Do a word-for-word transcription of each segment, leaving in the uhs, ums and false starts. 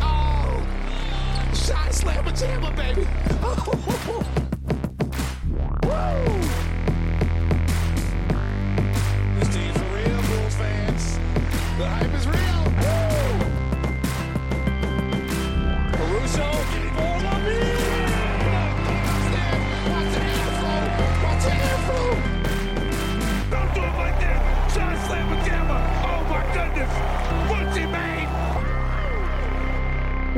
Oh, shot slammer jammer, baby. Oh. Woo. The hype is real! Woo! Caruso, ball on me! Watch the airflow! Watch the airflow! Don't do it like that! Shot slam with Gamma! Oh my goodness! What's he made?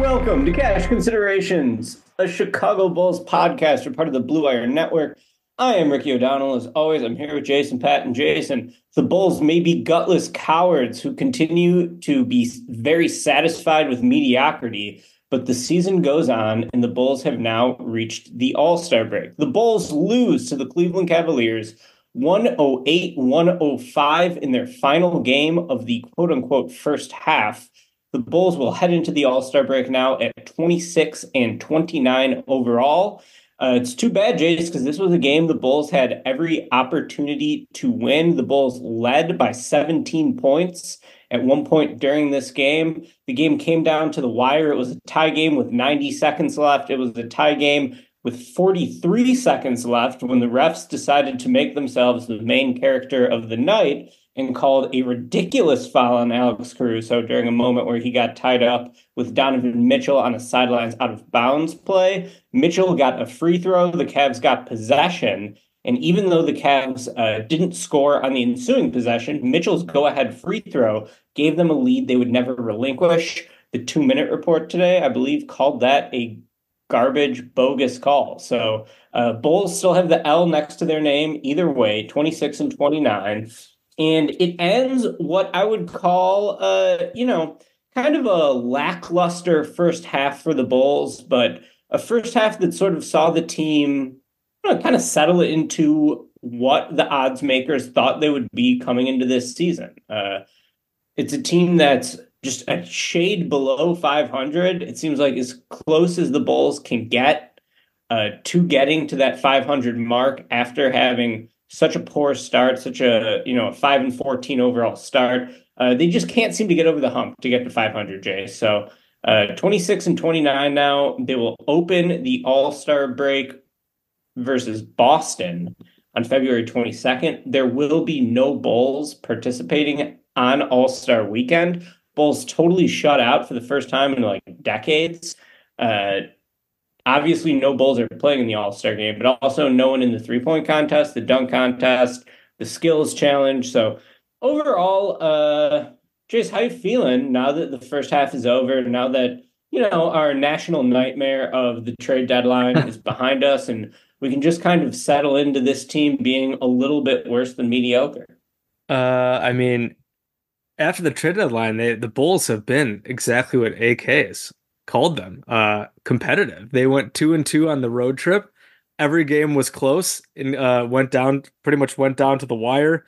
Welcome to Cash Considerations, a Chicago Bulls podcast. We're part of the Blue Wire Network. I am Ricky O'Donnell. As always, I'm here with Jason Patton. Jason, the Bulls may be gutless cowards who continue to be very satisfied with mediocrity, but the season goes on, and the Bulls have now reached the All-Star break. The Bulls lose to the Cleveland Cavaliers one oh eight to one oh five in their final game of the quote-unquote first half. The Bulls will head into the All-Star break now at twenty-six and twenty-nine overall. Uh, it's too bad, Jace, because this was a game the Bulls had every opportunity to win. The Bulls led by seventeen points at one point during this game. The game came down to the wire. It was a tie game with ninety seconds left. It was a tie game with forty-three seconds left when the refs decided to make themselves the main character of the night and called a ridiculous foul on Alex Caruso during a moment where he got tied up with Donovan Mitchell on a sidelines out-of-bounds play. Mitchell got a free throw. The Cavs got possession. And even though the Cavs uh, didn't score on the ensuing possession, Mitchell's go-ahead free throw gave them a lead they would never relinquish. The two-minute report today, I believe, called that a garbage, bogus call. So uh, Bulls still have the L next to their name either way, twenty-six and twenty-nine. And it ends what I would call, uh, you know, kind of a lackluster first half for the Bulls, but a first half that sort of saw the team, you know, kind of settle into what the odds makers thought they would be coming into this season. Uh, it's a team that's just a shade below five hundred. It seems like as close as the Bulls can get uh, to getting to that five hundred mark after having such a poor start, such a, you know, a five and fourteen overall start. Uh, they just can't seem to get over the hump to get to five hundred, Jay. So uh, twenty-six and twenty-nine now. They will open the All-Star break versus Boston on February twenty-second. There will be no Bulls participating on All-Star weekend. Bulls totally shut out for the first time in like decades. Uh, Obviously, no Bulls are playing in the All-Star game, but also no one in the three-point contest, the dunk contest, the skills challenge. So overall, uh, Jace, how are you feeling now that the first half is over, now that, you know, our national nightmare of the trade deadline is behind us, and we can just kind of settle into this team being a little bit worse than mediocre? Uh, I mean, after the trade deadline, they, the Bulls have been exactly what A K's called them, uh, competitive. They went two and two on the road trip. Every game was close and uh, went down, pretty much went down to the wire.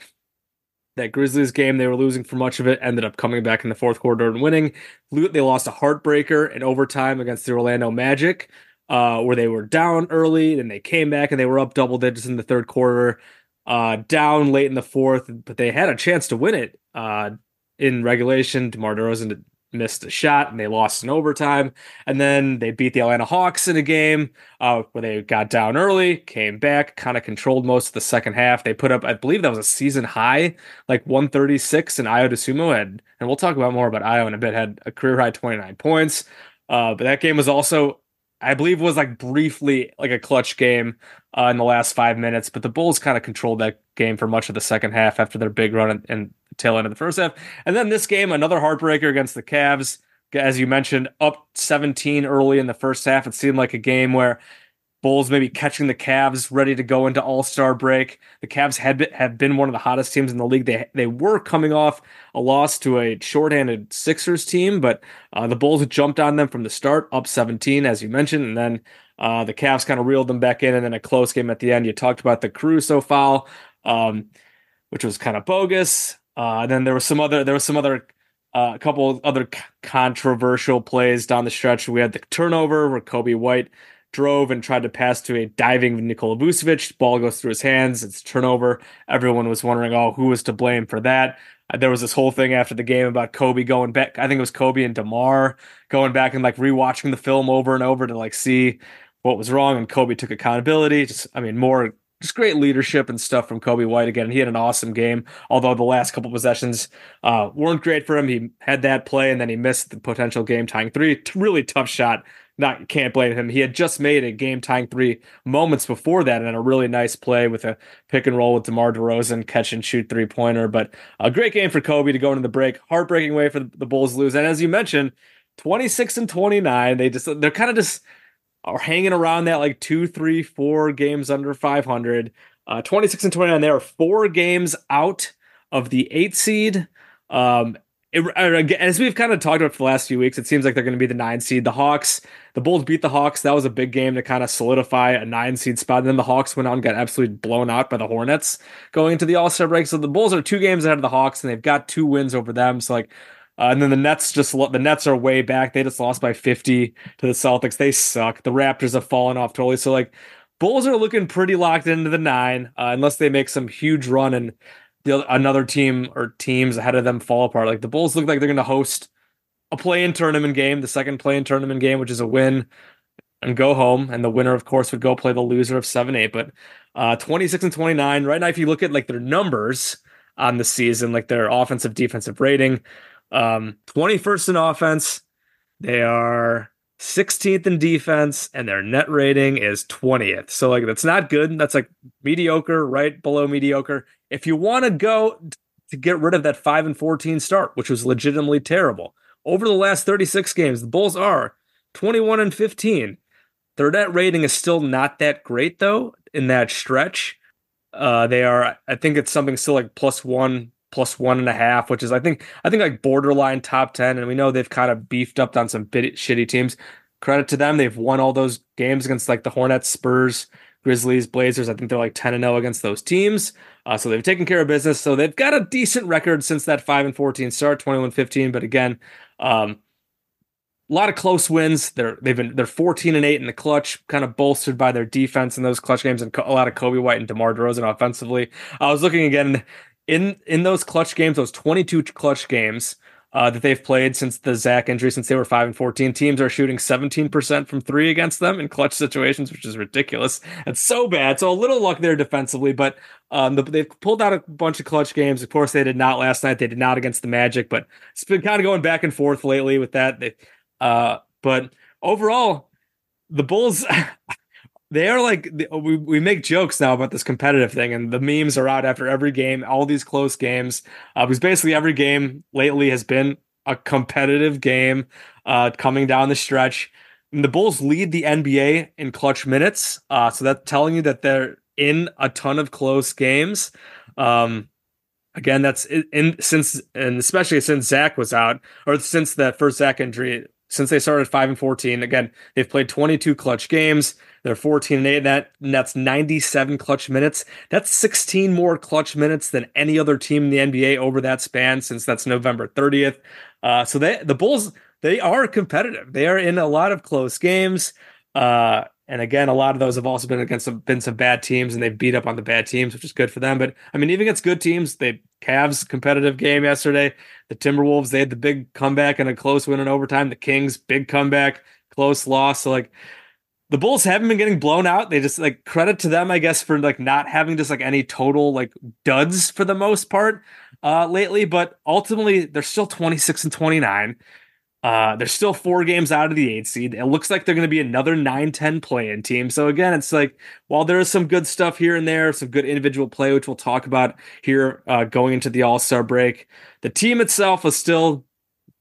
That Grizzlies game, they were losing for much of it, ended up coming back in the fourth quarter and winning. They lost a heartbreaker in overtime against the Orlando Magic, uh, where they were down early and they came back and they were up double digits in the third quarter, uh, down late in the fourth, but they had a chance to win it uh, in regulation. DeMar DeRozan missed a shot and they lost in overtime. And then they beat the Atlanta Hawks in a game uh, where they got down early, came back, kind of controlled most of the second half. They put up, I believe that was a season high, like one thirty-six, and Ayo Dosunmu had, and we'll talk about more about Ayo in a bit, had a career high twenty-nine points. Uh, but that game was also, I believe, was like briefly like a clutch game uh, in the last five minutes. But the Bulls kind of controlled that game for much of the second half after their big run and, and tail end of the first half. And then this game, another heartbreaker against the Cavs. As you mentioned, up seventeen early in the first half. It seemed like a game where Bulls maybe catching the Cavs ready to go into All-Star break. The Cavs had been, had been one of the hottest teams in the league. They they were coming off a loss to a shorthanded Sixers team, but uh, the Bulls jumped on them from the start, up seventeen, as you mentioned, and then uh, the Cavs kind of reeled them back in, and then a close game at the end. You talked about the Caruso foul, um, which was kind of bogus. Uh, and then there was some other there was some other uh, a couple of other c- controversial plays down the stretch. We had the turnover where Coby White drove and tried to pass to a diving Nikola Vucevic. Ball goes through his hands. It's turnover. Everyone was wondering, oh, who was to blame for that? There was this whole thing after the game about Coby going back. I think it was Coby and DeMar going back and like rewatching the film over and over to like see what was wrong. And Coby took accountability. Just, I mean, more just great leadership and stuff from Coby White again. He had an awesome game, although the last couple possessions uh, weren't great for him. He had that play and then he missed the potential game tying three. T- really tough shot. Not can't blame him. He had just made a game-tying three moments before that and a really nice play with a pick-and-roll with DeMar DeRozan, catch-and-shoot three-pointer. But a great game for Coby to go into the break. Heartbreaking way for the Bulls to lose. And as you mentioned, twenty-six and twenty-nine, they just, they're kind of just are hanging around that like two, three, four games under five hundred. Uh, twenty-six and twenty-nine, they are four games out of the eight seed. Um It, as we've kind of talked about for the last few weeks, it seems like they're going to be the nine seed. The Hawks, the Bulls beat the Hawks. That was a big game to kind of solidify a nine seed spot. And then the Hawks went on and got absolutely blown out by the Hornets going into the All-Star break. So the Bulls are two games ahead of the Hawks, and they've got two wins over them. So like, uh, and then the Nets just the Nets are way back. They just lost by fifty to the Celtics. They suck. The Raptors have fallen off totally. So like, Bulls are looking pretty locked into the nine, uh, unless they make some huge run and another team or teams ahead of them fall apart. Like the Bulls look like they're going to host a play-in tournament game, the second play-in tournament game, which is a win and go home. And the winner, of course, would go play the loser of seven eight. But uh, twenty-six and twenty-nine right now, if you look at like their numbers on the season, like their offensive defensive rating, um, twenty-first in offense, they are sixteenth in defense, and their net rating is twentieth. So like that's not good. That's like mediocre, right below mediocre. If you want to go to get rid of that five and fourteen start, which was legitimately terrible, over the last thirty-six games, the Bulls are twenty-one and fifteen. Their net rating is still not that great, though, in that stretch. Uh, they are, I think it's something still like plus one, plus one and a half, which is, I think, I think like borderline top ten. And we know they've kind of beefed up on some bitty, shitty teams. Credit to them. They've won all those games against like the Hornets, Spurs, Grizzlies, Blazers. I think they're like ten and oh against those teams. Uh, so they've taken care of business. So they've got a decent record since that five and fourteen start, twenty-one fifteen. But again, um, a lot of close wins. They're they've been they're fourteen and eight in the clutch, kind of bolstered by their defense in those clutch games and a lot of Coby White and DeMar DeRozan offensively. I was looking again in in those clutch games, those twenty-two clutch games uh, that they've played since the Zach injury, since they were five and fourteen. Teams are shooting seventeen percent from three against them in clutch situations, which is ridiculous. It's so bad. So a little luck there defensively, but um, the, they've pulled out a bunch of clutch games. Of course, they did not last night. They did not against the Magic, but it's been kind of going back and forth lately with that. They, uh, but overall, the Bulls, they are like, we, we make jokes now about this competitive thing, and the memes are out after every game, all these close games, uh, because basically every game lately has been a competitive game uh, coming down the stretch. And the Bulls lead the N B A in clutch minutes, uh, so that's telling you that they're in a ton of close games. Um, again, that's in, in since, and especially since Zach was out, or since that first Zach injury. Since they started five and fourteen, again, they've played twenty-two clutch games. They're fourteen and eight. That and that's ninety-seven clutch minutes. That's sixteen more clutch minutes than any other team in the N B A over that span since that's November thirtieth. Uh, so they, the Bulls, they are competitive. They are in a lot of close games. Uh, And again, a lot of those have also been against some, been some bad teams, and they've beat up on the bad teams, which is good for them. But I mean, even against good teams, the Cavs competitive game yesterday, the Timberwolves, they had the big comeback and a close win in overtime. The Kings, big comeback, close loss. So like the Bulls haven't been getting blown out. They just like credit to them, I guess, for like not having just like any total like duds for the most part uh, lately. But ultimately, they're still twenty-six and twenty-nine. Uh, they're still four games out of the eight seed. It looks like they're going to be another nine ten play-in team. So again, it's like, while there is some good stuff here and there, some good individual play, which we'll talk about here uh, going into the All-Star break, the team itself is still,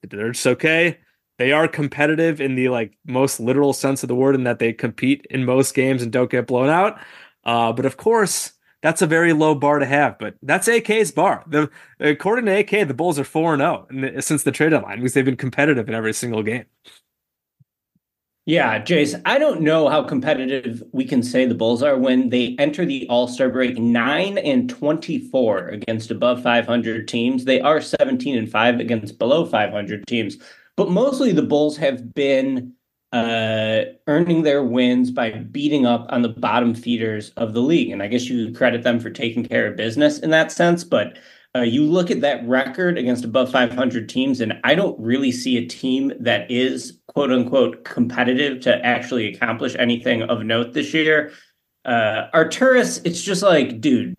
they're just okay. They are competitive in the like most literal sense of the word, in that they compete in most games and don't get blown out. Uh, but of course, that's a very low bar to have, but that's A K's bar. The, according to A K, the Bulls are four and oh since the trade deadline because they've been competitive in every single game. Yeah, Jace, I don't know how competitive we can say the Bulls are when they enter the All-Star break nine and twenty-four against above five hundred teams. They are seventeen and five against below five hundred teams, but mostly the Bulls have been Uh, earning their wins by beating up on the bottom feeders of the league. And I guess you credit them for taking care of business in that sense. But uh, you look at that record against above five hundred teams, and I don't really see a team that is, quote unquote, competitive to actually accomplish anything of note this year. Uh, Arturas, it's just like, dude,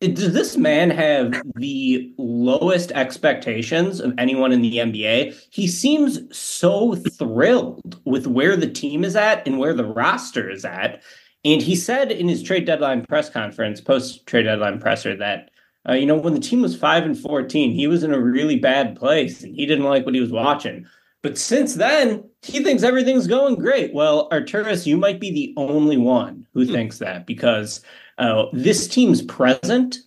it, does this man have the lowest expectations of anyone in the N B A? He seems so thrilled with where the team is at and where the roster is at. And he said in his trade deadline press conference, post-trade deadline presser, that, uh, you know, when the team was five and fourteen, he was in a really bad place and he didn't like what he was watching. But since then, he thinks everything's going great. Well, Arturas, you might be the only one who thinks that, because Uh, this team's present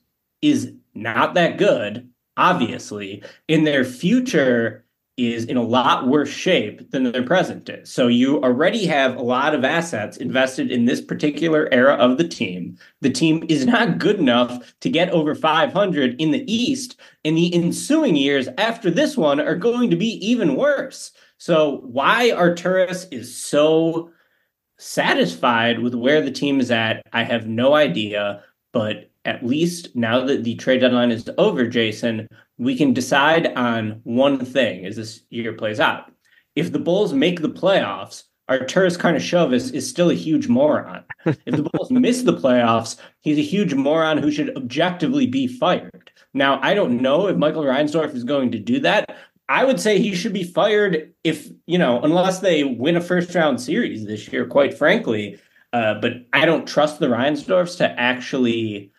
is not that good, obviously, and their future is in a lot worse shape than their present is. So you already have a lot of assets invested in this particular era of the team. The team is not good enough to get over five hundred in the East, and the ensuing years after this one are going to be even worse. So why Arturas is so satisfied with where the team is at, I have no idea, but at least now that the trade deadline is over, Jason, we can decide on one thing as this year plays out. If the Bulls make the playoffs, Arturas Karnisovas is still a huge moron. If the Bulls miss the playoffs, he's a huge moron who should objectively be fired. Now, I don't know if Michael Reinsdorf is going to do that. I would say he should be fired if, you know, unless they win a first round series this year, quite frankly. Uh, but I don't trust the Reinsdorfs to actually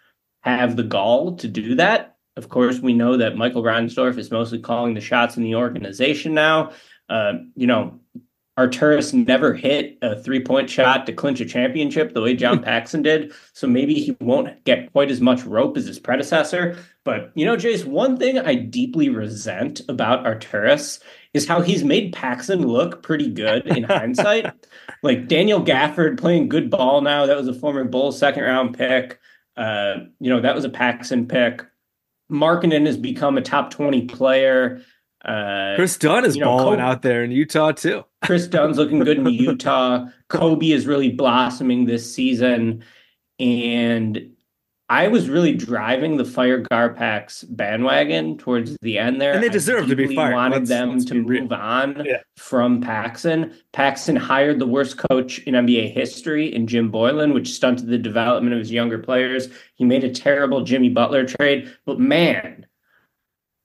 have the gall to do that. Of course, we know that Michael Reinsdorf is mostly calling the shots in the organization now. Uh, you know, Arturas never hit a three point shot to clinch a championship the way John Paxson did. So maybe he won't get quite as much rope as his predecessor. But, you know, Jace, one thing I deeply resent about Arturas is how he's made Paxson look pretty good in hindsight. Like Daniel Gafford playing good ball now. That was a former Bulls second round pick. Uh, you know, that was a Paxson pick. Markkanen has become a top twenty player. Uh, Chris Dunn is you know, balling Kobe, out there in Utah, too. Chris Dunn's looking good in Utah. Coby is really blossoming this season. And I was really driving the fire Garpacks bandwagon towards the end there. And they deserve to be fired. I wanted let's, them let's to move on yeah. from Paxson. Paxson hired the worst coach in N B A history in Jim Boylan, which stunted the development of his younger players. He made a terrible Jimmy Butler trade. But man,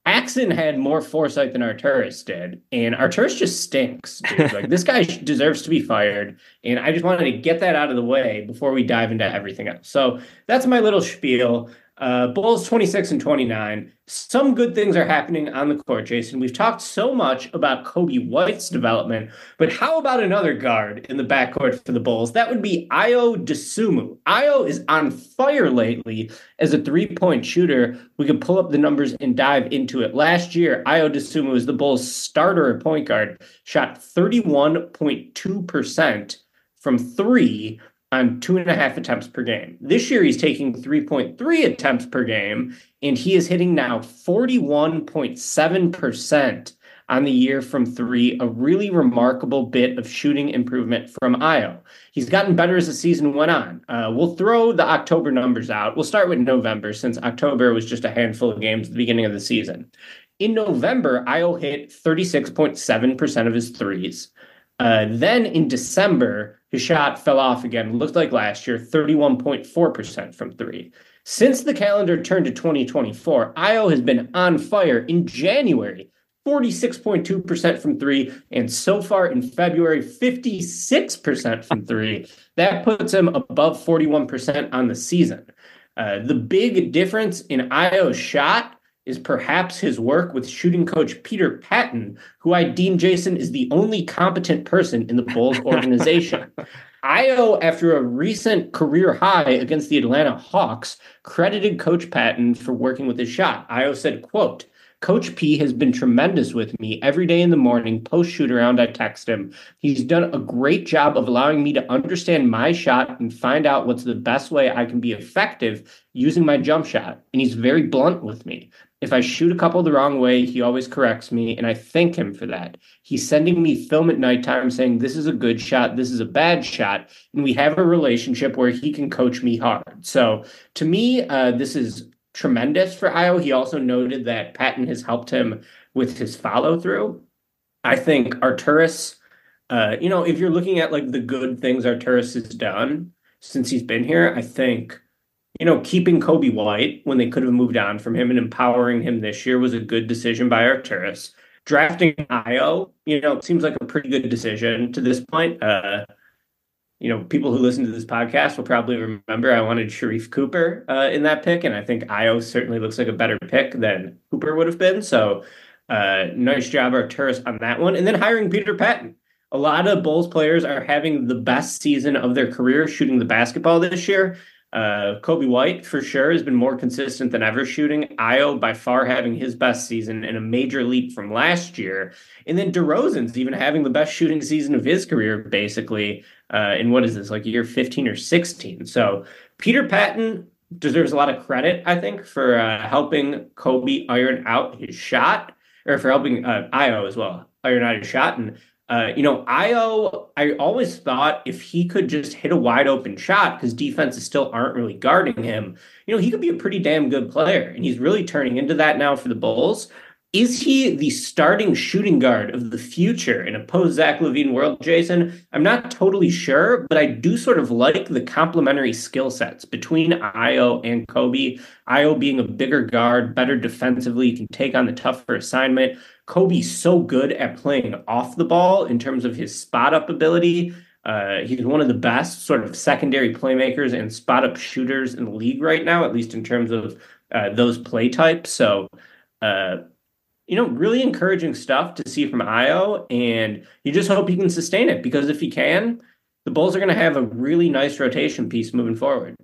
Paxson had more foresight than Arturas did. And Arturas just stinks, dude. Like, this guy deserves to be fired. And I just wanted to get that out of the way before we dive into everything else. So that's my little spiel. Uh, Bulls twenty-six and twenty-nine. Some good things are happening on the court, Jason. We've talked so much about Coby White's development, but how about another guard in the backcourt for the Bulls? That would be Ayo Dosunmu. Ayo is on fire lately as a three-point shooter. We could pull up the numbers and dive into it. Last year, Ayo Dosunmu was the Bulls' starter at point guard, shot thirty-one point two percent from three on two and a half attempts per game. This year, he's taking three point three attempts per game, and he is hitting now forty-one point seven percent on the year from three, a really remarkable bit of shooting improvement from Ayo. He's gotten better as the season went on. Uh, we'll throw the October numbers out. We'll start with November, since October was just a handful of games at the beginning of the season. In November, Ayo hit thirty-six point seven percent of his threes. Uh, then in December, his shot fell off again, looked like last year, thirty-one point four percent from three. Since the calendar turned to twenty twenty-four, Ayo has been on fire. In January, forty-six point two percent from three, and so far in February, fifty-six percent from three. That puts him above forty-one percent on the season. Uh, the big difference in Ayo's shot is perhaps his work with shooting coach Peter Patton, who I deem, Jason, is the only competent person in the Bulls organization. Ayo, after a recent career high against the Atlanta Hawks, credited Coach Patton for working with his shot. Ayo said, quote, "Coach P has been tremendous with me. Every day in the morning, post-shoot around, I text him. He's done a great job of allowing me to understand my shot and find out what's the best way I can be effective using my jump shot. And he's very blunt with me. If I shoot a couple the wrong way, he always corrects me, and I thank him for that. He's sending me film at nighttime saying, this is a good shot, this is a bad shot, and we have a relationship where he can coach me hard." So to me, uh, this is tremendous for Ayo. He also noted that Patton has helped him with his follow-through. I think Arturas, uh, you know, if you're looking at like the good things Arturas has done since he's been here, I think, you know, keeping Coby White when they could have moved on from him and empowering him this year was a good decision by Arturas. Drafting Ayo, you know, seems like a pretty good decision to this point. Uh, You know, people who listen to this podcast will probably remember I wanted Sharif Cooper uh, in that pick, and I think Ayo certainly looks like a better pick than Cooper would have been. So uh, nice job, Arturas, on that one. And then hiring Peter Patton. A lot of Bulls players are having the best season of their career shooting the basketball this year. Uh, Coby White, for sure, has been more consistent than ever shooting. Ayo, by far, having his best season and a major leap from last year. And then DeRozan's even having the best shooting season of his career, basically, uh, in what is this, like year fifteen or sixteen. So Peter Patton deserves a lot of credit, I think, for uh, helping Coby iron out his shot, or for helping uh, Ayo as well iron out his shot. And Uh, you know, Ayo, I always thought if he could just hit a wide open shot, because defenses still aren't really guarding him, you know, he could be a pretty damn good player. And he's really turning into that now for the Bulls. Is he the starting shooting guard of the future in a post-Zach LaVine world, Jason? I'm not totally sure, but I do sort of like the complementary skill sets between Ayo and Coby. Ayo being a bigger guard, better defensively, can take on the tougher assignment. Coby's so good at playing off the ball in terms of his spot-up ability. Uh, he's one of the best sort of secondary playmakers and spot-up shooters in the league right now, at least in terms of uh, those play types. So, uh, you know, really encouraging stuff to see from Ayo, and you just hope he can sustain it, because if he can, the Bulls are going to have a really nice rotation piece moving forward.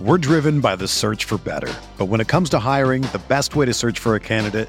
We're driven by the search for better, but when it comes to hiring, the best way to search for a candidate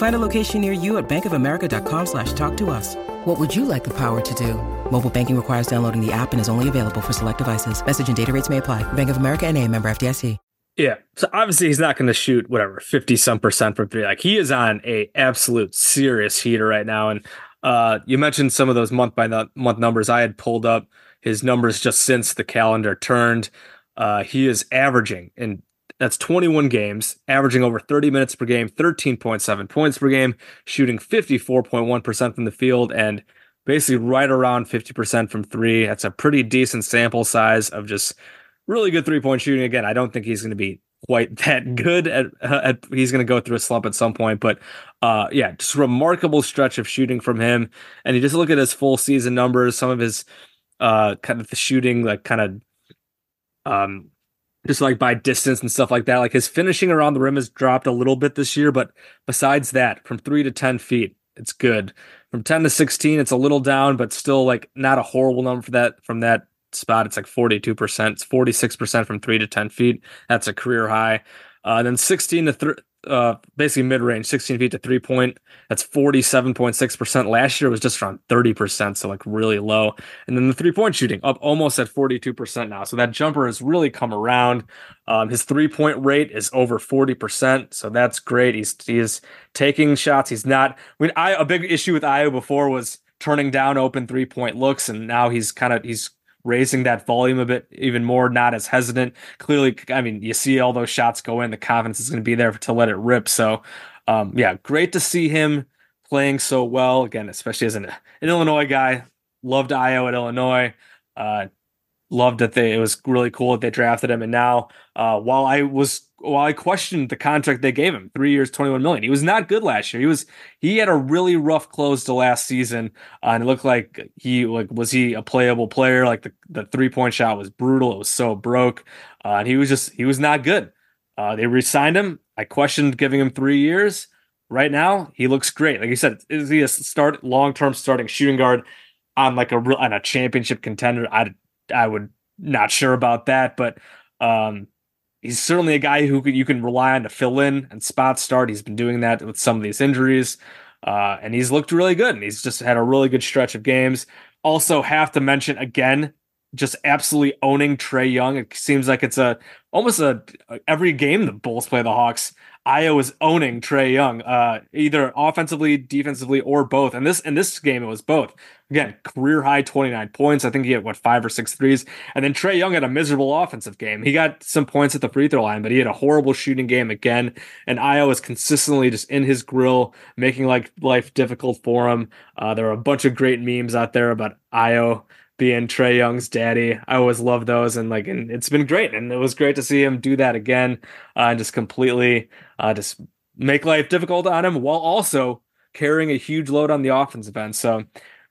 Find a location near you at bankofamerica.com slash talk to us. What would you like the power to do? Mobile banking requires downloading the app and is only available for select devices. Message and data rates may apply. Bank of America N A, member F D I C. Yeah, so obviously he's not going to shoot, whatever, fifty-some percent from three. Like, he is on a absolute serious heater right now. And uh, you mentioned some of those month-by-month numbers. I had pulled up his numbers just since the calendar turned. Uh, he is averaging, and that's twenty-one games, averaging over thirty minutes per game, thirteen point seven points per game, shooting fifty-four point one percent from the field, and basically right around fifty percent from three. That's a pretty decent sample size of just really good three-point shooting. Again, I don't think he's going to be quite that good at, at he's going to go through a slump at some point, but uh yeah, just remarkable stretch of shooting from him. And you just look at his full season numbers, some of his uh kind of the shooting, like kind of um just like by distance and stuff like that. Like, his finishing around the rim has dropped a little bit this year, but besides that, from three to ten feet, it's good. From ten to sixteen, it's a little down, but still like not a horrible number for that from that spot. It's like forty-two percent, it's forty-six percent from three to ten feet. That's a career high. Uh, then sixteen to th- uh, basically mid range, sixteen feet to three point. That's forty-seven point six percent. Last year was just around thirty percent, so like really low. And then the three point shooting up almost at forty-two percent now. So that jumper has really come around. Um, his three point rate is over forty percent, so that's great. He's he's taking shots. He's not. I mean, I a big issue with Ayo before was turning down open three point looks, and now he's kind of he's. raising that volume a bit even more, not as hesitant. Clearly, I mean, you see all those shots go in, the confidence is going to be there to let it rip. So, um, yeah, great to see him playing so well. Again, especially as an, an Illinois guy, loved Ayo at Illinois. Uh, loved that they, it was really cool that they drafted him. And now, uh, while I was, while I questioned the contract they gave him, three years, twenty-one million, he was not good last year. He was, he had a really rough close to last season, uh, and it looked like he like, was he a playable player? Like the, the three point shot was brutal. It was so broke. Uh, and he was just, he was not good. Uh, they re-signed him. I questioned giving him three years. Right now, he looks great. Like you said, is he a start long-term starting shooting guard on like a real, on a championship contender? I, I would not sure about that, but, um, he's certainly a guy who you can rely on to fill in and spot start. He's been doing that with some of these injuries, uh, and he's looked really good. And he's just had a really good stretch of games. Also have to mention again, just absolutely owning Trae Young. It seems like it's a almost a every game the Bulls play the Hawks, Ayo is owning Trae Young, uh, either offensively, defensively, or both. And this in this game, it was both. Again, career high twenty-nine points. I think he had what five or six threes. And then Trae Young had a miserable offensive game. He got some points at the free throw line, but he had a horrible shooting game again. And Ayo is consistently just in his grill, making like life difficult for him. Uh, there are a bunch of great memes out there about Ayo being Trae Young's daddy. I always love those, and like, and it's been great, and it was great to see him do that again, uh, and just completely uh, just make life difficult on him while also carrying a huge load on the offensive end. So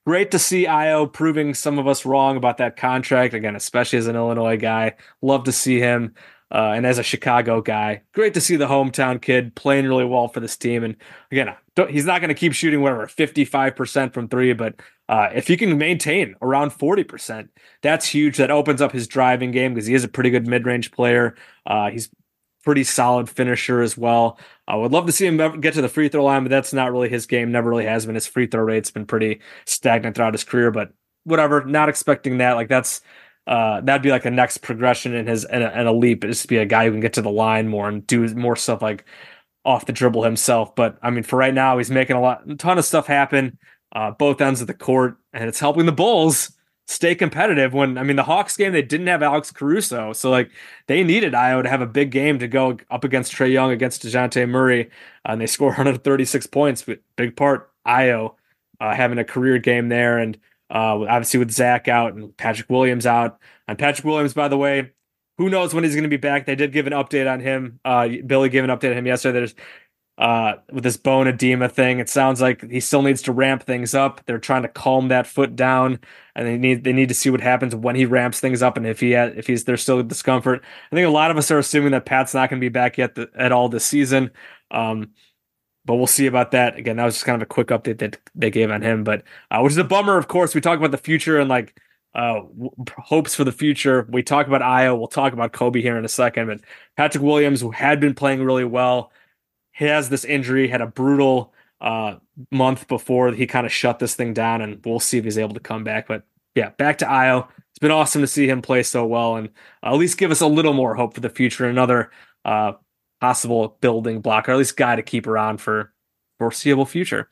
great to see Ayo proving some of us wrong about that contract again, especially as an Illinois guy. Love to see him, uh, and as a Chicago guy, great to see the hometown kid playing really well for this team. And again, don't, he's not going to keep shooting whatever fifty-five percent from three, but. Uh, if he can maintain around forty percent, that's huge. That opens up his driving game because he is a pretty good mid-range player. Uh, he's pretty solid finisher as well. I would love to see him get to the free throw line, but that's not really his game. Never really has been. His free throw rate's been pretty stagnant throughout his career, but whatever. Not expecting that. Like that's uh, that'd be like a next progression in his and a leap. It'd just be a guy who can get to the line more and do more stuff like off the dribble himself. But I mean, for right now, he's making a lot, a ton of stuff happen. Uh, both ends of the court, and it's helping the Bulls stay competitive. When I mean the Hawks game, they didn't have Alex Caruso, so like they needed Ayo to have a big game to go up against Trae Young, against DeJounte Murray, and they score one hundred thirty-six points. But big part Ayo uh, having a career game there, and uh, obviously with Zach out and Patrick Williams out, and Patrick Williams, by the way, who knows when he's going to be back? They did give an update on him. Uh, Billy gave an update on him yesterday. There's Uh, with this bone edema thing, it sounds like he still needs to ramp things up. They're trying to calm that foot down, and they need they need to see what happens when he ramps things up, and if he had, if he's there's still discomfort. I think a lot of us are assuming that Pat's not going to be back yet the, at all this season, um, but we'll see about that. Again, that was just kind of a quick update that they gave on him, but uh, which is a bummer. Of course, we talk about the future and like uh, w- hopes for the future. We talk about Ayo. We'll talk about Coby here in a second, but Patrick Williams, who had been playing really well. He has this injury, had a brutal uh, month before he kind of shut this thing down, and we'll see if he's able to come back. But yeah, back to Ayo. It's been awesome to see him play so well and uh, at least give us a little more hope for the future. Another uh, possible building block, or at least guy to keep around for foreseeable future.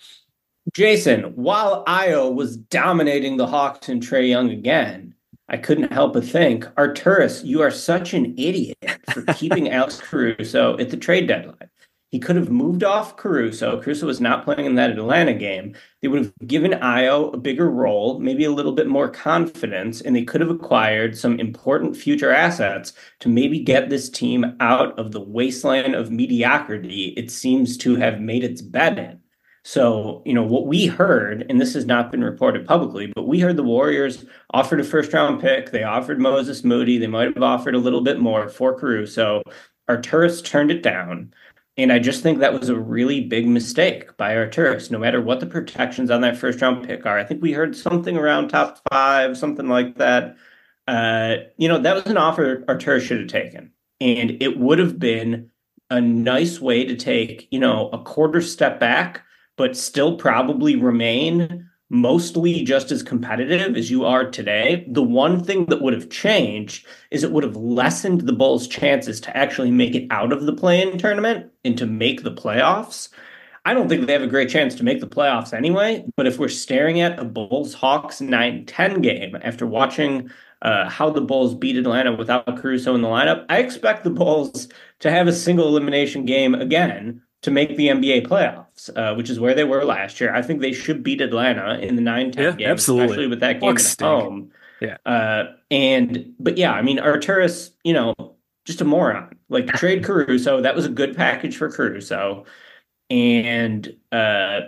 Jason, while Ayo was dominating the Hawks and Trae Young again, I couldn't help but think, Arturas, you are such an idiot for keeping Alex Caruso at the trade deadline. He could have moved off Caruso. Caruso was not playing in that Atlanta game. They would have given Ayo a bigger role, maybe a little bit more confidence, and they could have acquired some important future assets to maybe get this team out of the wasteland of mediocrity it seems to have made its bed in. So, you know, what we heard, and this has not been reported publicly, but we heard the Warriors offered a first-round pick. They offered Moses Moody. They might have offered a little bit more for Caruso. Arturas turned it down. And I just think that was a really big mistake by Arturas, no matter what the protections on that first-round pick are. I think we heard something around top five, something like that. Uh, you know, that was an offer Arturas should have taken. And it would have been a nice way to take, you know, a quarter step back, but still probably remain mostly just as competitive as you are today. The one thing that would have changed is it would have lessened the Bulls' chances to actually make it out of the play-in tournament and to make the playoffs. I don't think they have a great chance to make the playoffs anyway, but if we're staring at a Bulls-Hawks nine ten game after watching uh, how the Bulls beat Atlanta without Caruso in the lineup, I expect the Bulls to have a single elimination game again to make the N B A playoffs, uh, which is where they were last year. I think they should beat Atlanta in the nine ten yeah, game, absolutely. Especially with that game Bucks at home. Yeah. Uh, and but yeah, I mean, Arturas, you know, just a moron. Like, trade Caruso. That was a good package for Caruso. And, uh,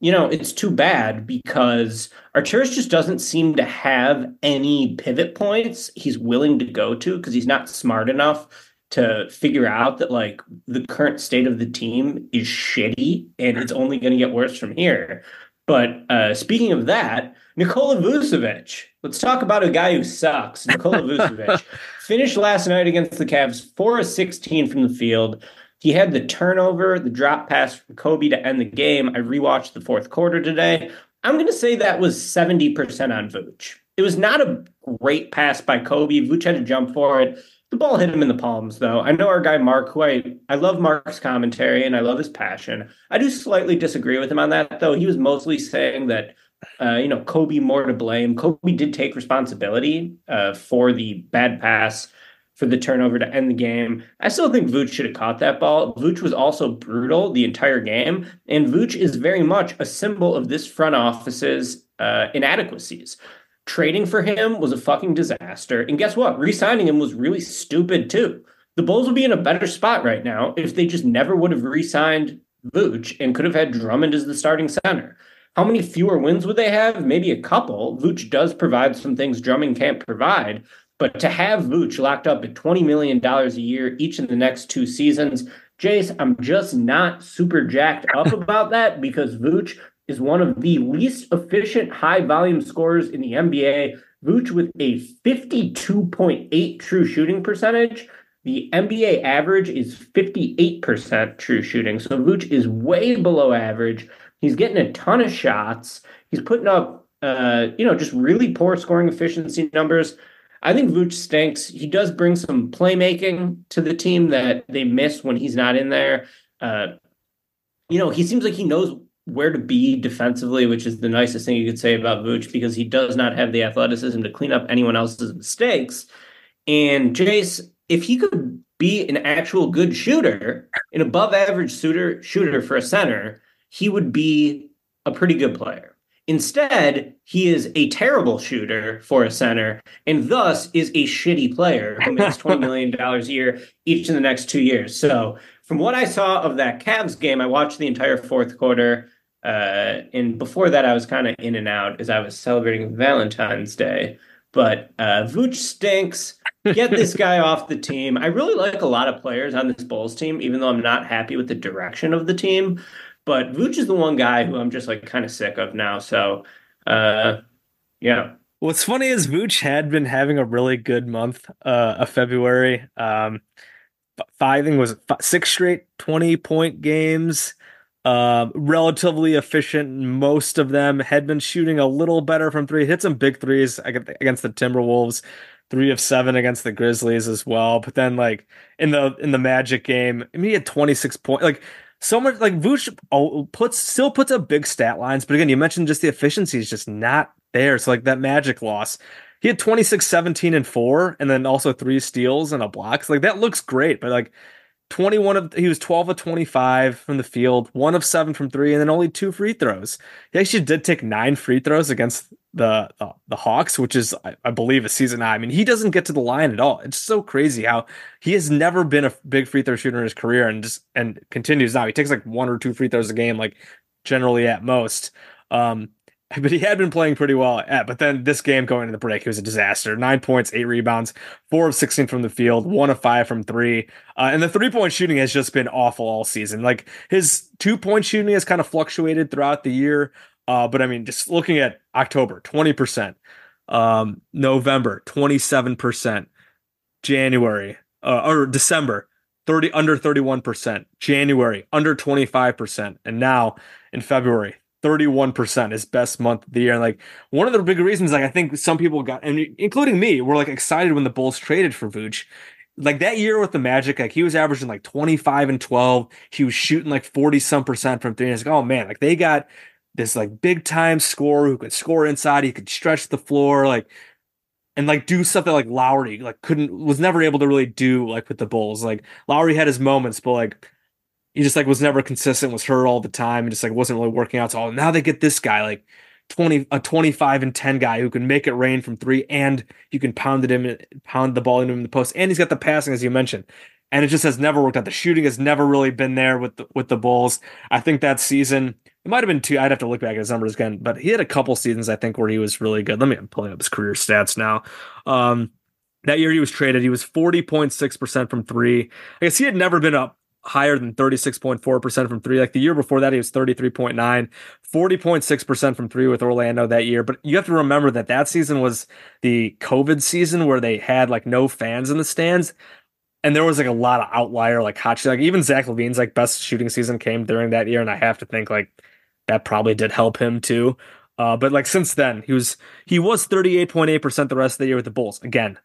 you know, it's too bad because Arturas just doesn't seem to have any pivot points he's willing to go to because he's not smart enough to figure out that, like, the current state of the team is shitty and it's only going to get worse from here. But uh, speaking of that, Nikola Vucevic. Let's talk about a guy who sucks. Nikola Vucevic finished last night against the Cavs four of sixteen from the field. He had the turnover, the drop pass from Coby to end the game. I rewatched the fourth quarter today. I'm going to say that was seventy percent on Vucevic. It was not a great pass by Coby. Vucevic had to jump for it. The ball hit him in the palms, though. I know our guy Mark, who I, I love Mark's commentary and I love his passion. I do slightly disagree with him on that, though. He was mostly saying that, uh, you know, Coby more to blame. Coby did take responsibility uh, for the bad pass, for the turnover to end the game. I still think Vooch should have caught that ball. Vooch was also brutal the entire game, and Vooch is very much a symbol of this front office's uh, inadequacies. Trading for him was a fucking disaster. And guess what? Re-signing him was really stupid, too. The Bulls would be in a better spot right now if they just never would have re-signed Vooch and could have had Drummond as the starting center. How many fewer wins would they have? Maybe a couple. Vooch does provide some things Drummond can't provide. But to have Vooch locked up at twenty million dollars a year each in the next two seasons, Jace, I'm just not super jacked up about that because Vooch is one of the least efficient high-volume scorers in the N B A. Vooch with a fifty-two point eight true shooting percentage. The N B A average is fifty-eight percent true shooting. So Vooch is way below average. He's getting a ton of shots. He's putting up, uh, you know, just really poor scoring efficiency numbers. I think Vooch stinks. He does bring some playmaking to the team that they miss when he's not in there. Uh, you know, he seems like he knows where to be defensively, which is the nicest thing you could say about Vooch because he does not have the athleticism to clean up anyone else's mistakes. And Jace, if he could be an actual good shooter, an above average shooter, shooter for a center, he would be a pretty good player. Instead, he is a terrible shooter for a center and thus is a shitty player who makes twenty million dollars a year each in the next two years. So from what I saw of that Cavs game, I watched the entire fourth quarter. Uh, and before that, I was kind of in and out as I was celebrating Valentine's Day. But uh, Vooch stinks. Get this guy off the team. I really like a lot of players on this Bulls team, even though I'm not happy with the direction of the team. But Vooch is the one guy who I'm just like kind of sick of now. So, uh, yeah. What's funny is Vooch had been having a really good month uh, of February. Um, five, I think it was five, six straight twenty-point games. Uh, relatively efficient, most of them. Had been shooting a little better from three. Hit some big threes against the Timberwolves. Three of seven against the Grizzlies as well. But then, like, in the in the Magic game, I mean, he had twenty-six points. Like, so much, like, Vucevic puts still puts up big stat lines. But again, you mentioned just the efficiency is just not there. So, like, that Magic loss, he had twenty-six, seventeen, and four, and then also three steals and a block. So, like, that looks great. But, like, twenty-one of he was twelve of twenty-five from the field, one of seven from three, and then only two free throws. He actually did take nine free throws against the uh, the Hawks, which is I, I believe a season high. I mean, he doesn't get to the line at all. It's so crazy how he has never been a big free throw shooter in his career, and just and continues now. He takes like one or two free throws a game, like generally at most. Um, but he had been playing pretty well at, but then this game going into the break, he was a disaster. Nine points, eight rebounds, four of sixteen from the field, one of five from three. Uh, and the three point shooting has just been awful all season. Like his two point shooting has kind of fluctuated throughout the year. Uh, but I mean, just looking at October, twenty percent, um, November, twenty-seven percent, January uh, or December, thirty under thirty-one percent, January under twenty-five percent. And now in February, thirty-one percent, is best month of the year. And like one of the big reasons, like I think some people got, and including me, were like excited when the Bulls traded for Vooch. Like that year with the Magic, like he was averaging like twenty-five and twelve. He was shooting like forty some percent from three. And it's like, oh man, like they got this like big time scorer who could score inside. He could stretch the floor, like, and like do stuff that like Lowry like couldn't, was never able to really do like with the Bulls. Like Lowry had his moments, but like, he just like was never consistent, was hurt all the time, and just like wasn't really working out. So now they get this guy, like twenty, a twenty-five and ten guy who can make it rain from three, and you can pound it him, pound the ball into him in the post, and he's got the passing as you mentioned. And it just has never worked out. The shooting has never really been there with the, with the Bulls. I think that season it might have been two. I'd have to look back at his numbers again, but he had a couple seasons I think where he was really good. Let me pull up his career stats now. Um, that year he was traded. He was forty point six percent from three. I guess he had never been up higher than thirty-six point four percent from three. Like the year before that, he was thirty-three point nine, forty point six percent from three with Orlando that year. But you have to remember that that season was the COVID season where they had like no fans in the stands. And there was like a lot of outlier, like hot shit. Like even Zach LaVine's like best shooting season came during that year. And I have to think like that probably did help him too. Uh, but like since then he was, he was thirty-eight point eight percent the rest of the year with the Bulls. Again,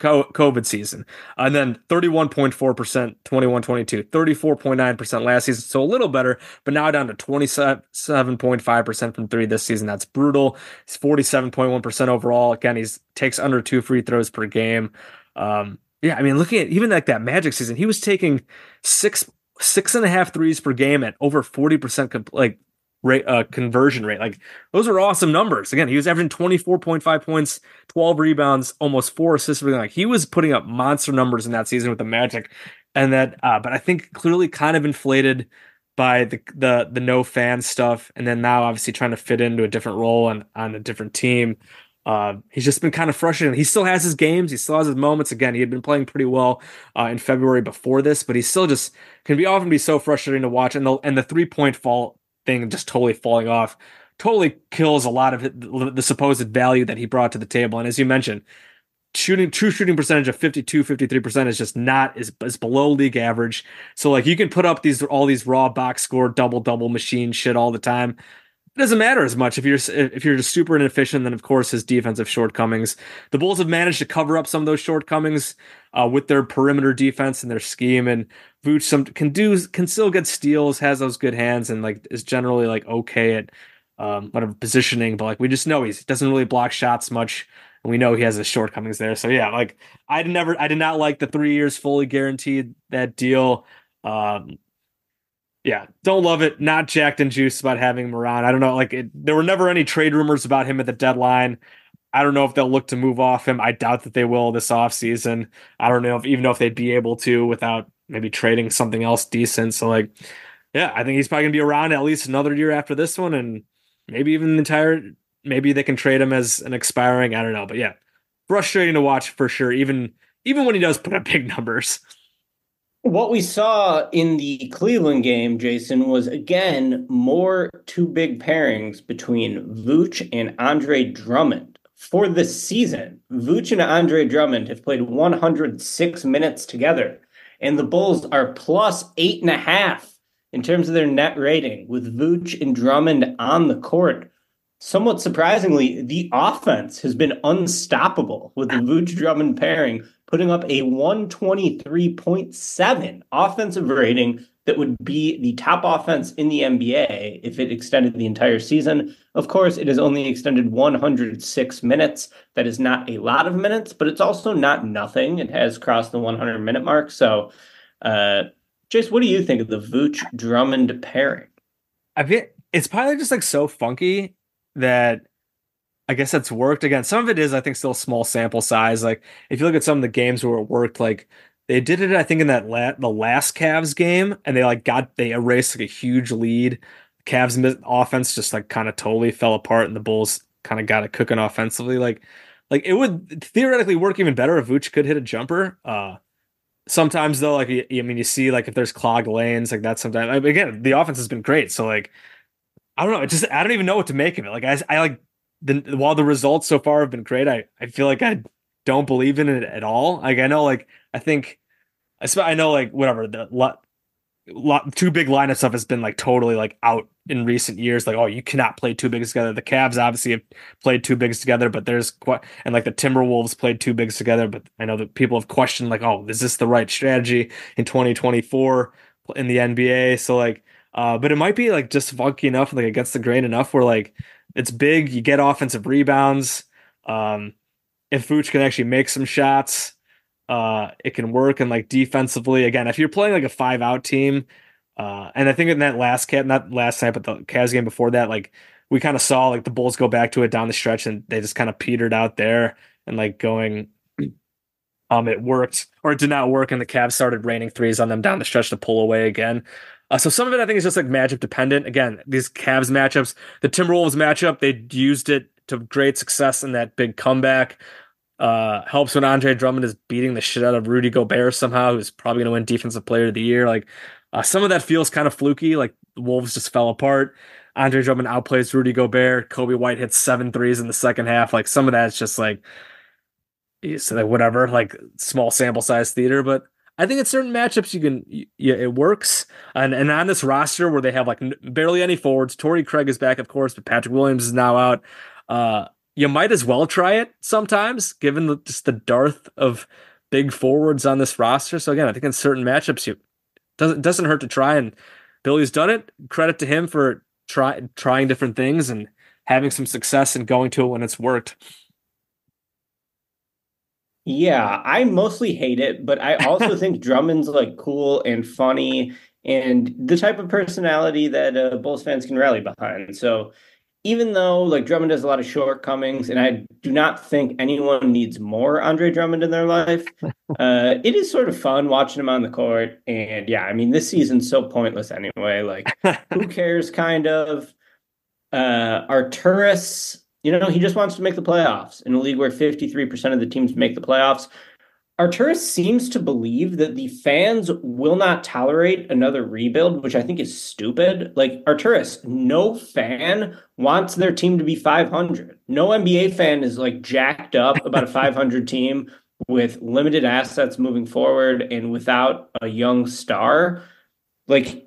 COVID season, and then thirty-one point four percent twenty-one twenty-two, thirty-four point nine percent last season, so a little better, but now down to twenty-seven point five percent from three this season. That's brutal. It's forty-seven point one percent overall. Again, he's takes under two free throws per game. Um, yeah, I mean, looking at even like that Magic season, he was taking six six and a half threes per game at over forty percent comp- like rate, uh, conversion rate. Like those are awesome numbers. Again, he was averaging twenty-four point five points, twelve rebounds, almost four assists. Like he was putting up monster numbers in that season with the Magic, and that. Uh, but I think clearly kind of inflated by the the the no fan stuff, and then now obviously trying to fit into a different role and on a different team. Uh, he's just been kind of frustrated. He still has his games. He still has his moments. Again, he had been playing pretty well uh, in February before this, but he still just can be often be so frustrating to watch. And the and the three point fall thing just totally falling off totally kills a lot of it, the supposed value that he brought to the table. And as you mentioned, shooting true shooting percentage of fifty-two, fifty-three percent is just not is, is below league average. So like you can put up these all these raw box score double double machine shit all the time. It doesn't matter as much if you're if you're just super inefficient. Then of course his defensive shortcomings. The Bulls have managed to cover up some of those shortcomings uh, with their perimeter defense and their scheme. And Vooch some can do can still get steals, has those good hands, and like is generally like okay at um, whatever positioning. But like we just know he doesn't really block shots much, and we know he has his shortcomings there. So yeah, like I never I did not like the three years fully guaranteed that deal. Um, Yeah, don't love it. Not jacked and juiced about having him around. I don't know. Like, it, there were never any trade rumors about him at the deadline. I don't know if they'll look to move off him. I doubt that they will this offseason. I don't know if even if they'd be able to without maybe trading something else decent. So, like, yeah, I think he's probably gonna be around at least another year after this one, and maybe even the entire. Maybe they can trade him as an expiring. I don't know, but yeah, frustrating to watch for sure. Even even when he does put up big numbers. What we saw in the Cleveland game, Jason, was, again, more two big pairings between Vooch and Andre Drummond. For the season, Vooch and Andre Drummond have played one hundred six minutes together, and the Bulls are plus eight and a half in terms of their net rating, with Vooch and Drummond on the court. Somewhat surprisingly, the offense has been unstoppable with the Vooch-Drummond pairing, putting up a one twenty-three point seven offensive rating that would be the top offense in the N B A if it extended the entire season. Of course, it has only extended one hundred six minutes. That is not a lot of minutes, but it's also not nothing. It has crossed the hundred-minute mark. So, uh, Jace, what do you think of the Vooch-Drummond pairing? I feel it's probably just like so funky that I guess that's worked. Again, some of it is, I think, still small sample size. Like if you look at some of the games where it worked, like they did it, I think, in that la- the last Cavs game, and they like got they erased like a huge lead. Cavs offense just like kind of totally fell apart, and the Bulls kind of got it cooking offensively. Like, like it would theoretically work even better if Vooch could hit a jumper. Uh, sometimes though, like I mean, you see like if there's clogged lanes, like that's sometimes. I mean, again, the offense has been great, so like. I don't know. It just I don't even know what to make of it. Like I, I like the while the results so far have been great, I, I feel like I don't believe in it at all. Like I know, like I think, I sp- I know, like whatever the lot, lot two big lineup stuff has been like totally like out in recent years. Like oh, you cannot play two bigs together. The Cavs obviously have played two bigs together, but there's quite and like the Timberwolves played two bigs together. But I know that people have questioned like oh, is this the right strategy in twenty twenty-four in the N B A? So like. Uh, but it might be like just funky enough, like against the grain enough where like it's big, you get offensive rebounds. Um, if Vooch can actually make some shots, uh, it can work. And like defensively, again, if you're playing like a five out team, uh, and I think in that last cat, not last night, but the Cavs game before that, like we kind of saw like the Bulls go back to it down the stretch and they just kind of petered out there and like going, um, it worked or it did not work. And the Cavs started raining threes on them down the stretch to pull away again. Uh, so some of it, I think, is just like matchup dependent. Again, these Cavs matchups, the Timberwolves matchup, they used it to great success in that big comeback. Uh, helps when Andre Drummond is beating the shit out of Rudy Gobert somehow, who's probably going to win Defensive Player of the Year. Like uh, some of that feels kind of fluky. Like the Wolves just fell apart. Andre Drummond outplays Rudy Gobert. Coby White hits seven threes in the second half. Like some of that's just like, so like whatever, like small sample size theater, but. I think in certain matchups you can, yeah, it works. And and on this roster where they have like n- barely any forwards, Torrey Craig is back, of course, but Patrick Williams is now out. Uh, you might as well try it sometimes, given the, just the dearth of big forwards on this roster. So again, I think in certain matchups, you doesn't doesn't hurt to try. And Billy's done it. Credit to him for try trying different things and having some success and going to it when it's worked. Yeah, I mostly hate it, but I also think Drummond's like cool and funny and the type of personality that uh, Bulls fans can rally behind. So even though like Drummond has a lot of shortcomings and I do not think anyone needs more Andre Drummond in their life, uh, it is sort of fun watching him on the court. And yeah, I mean, this season's so pointless anyway. Like, who cares kind of? Uh, Arturas... You know, he just wants to make the playoffs in a league where fifty-three percent of the teams make the playoffs. Arturas seems to believe that the fans will not tolerate another rebuild, which I think is stupid. Like, Arturas, no fan wants their team to be five hundred. No N B A fan is, like, jacked up about a five hundred team with limited assets moving forward and without a young star. Like...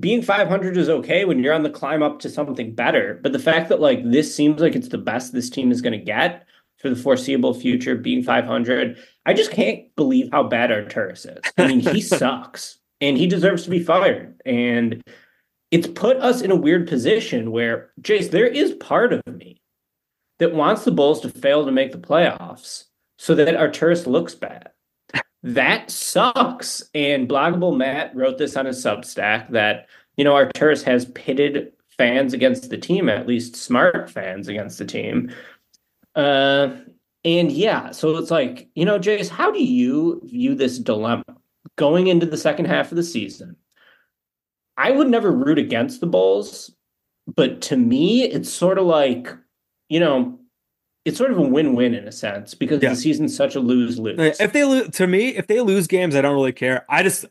Being five hundred is okay when you're on the climb up to something better. But the fact that like this seems like it's the best this team is going to get for the foreseeable future, being five hundred, I just can't believe how bad Arturas is. I mean, he sucks and he deserves to be fired. And it's put us in a weird position where, Jace, there is part of me that wants the Bulls to fail to make the playoffs so that Arturas looks bad. That sucks. And Bloggable Matt wrote this on his Substack that, you know, Arturas has pitted fans against the team, at least smart fans against the team. Uh, and yeah, so it's like, you know, Jace, how do you view this dilemma going into the second half of the season? I would never root against the Bulls, but to me, it's sort of like, you know, it's sort of a win-win in a sense because yeah. The season's such a lose-lose. If they lose, to me, if they lose games, I don't really care. I just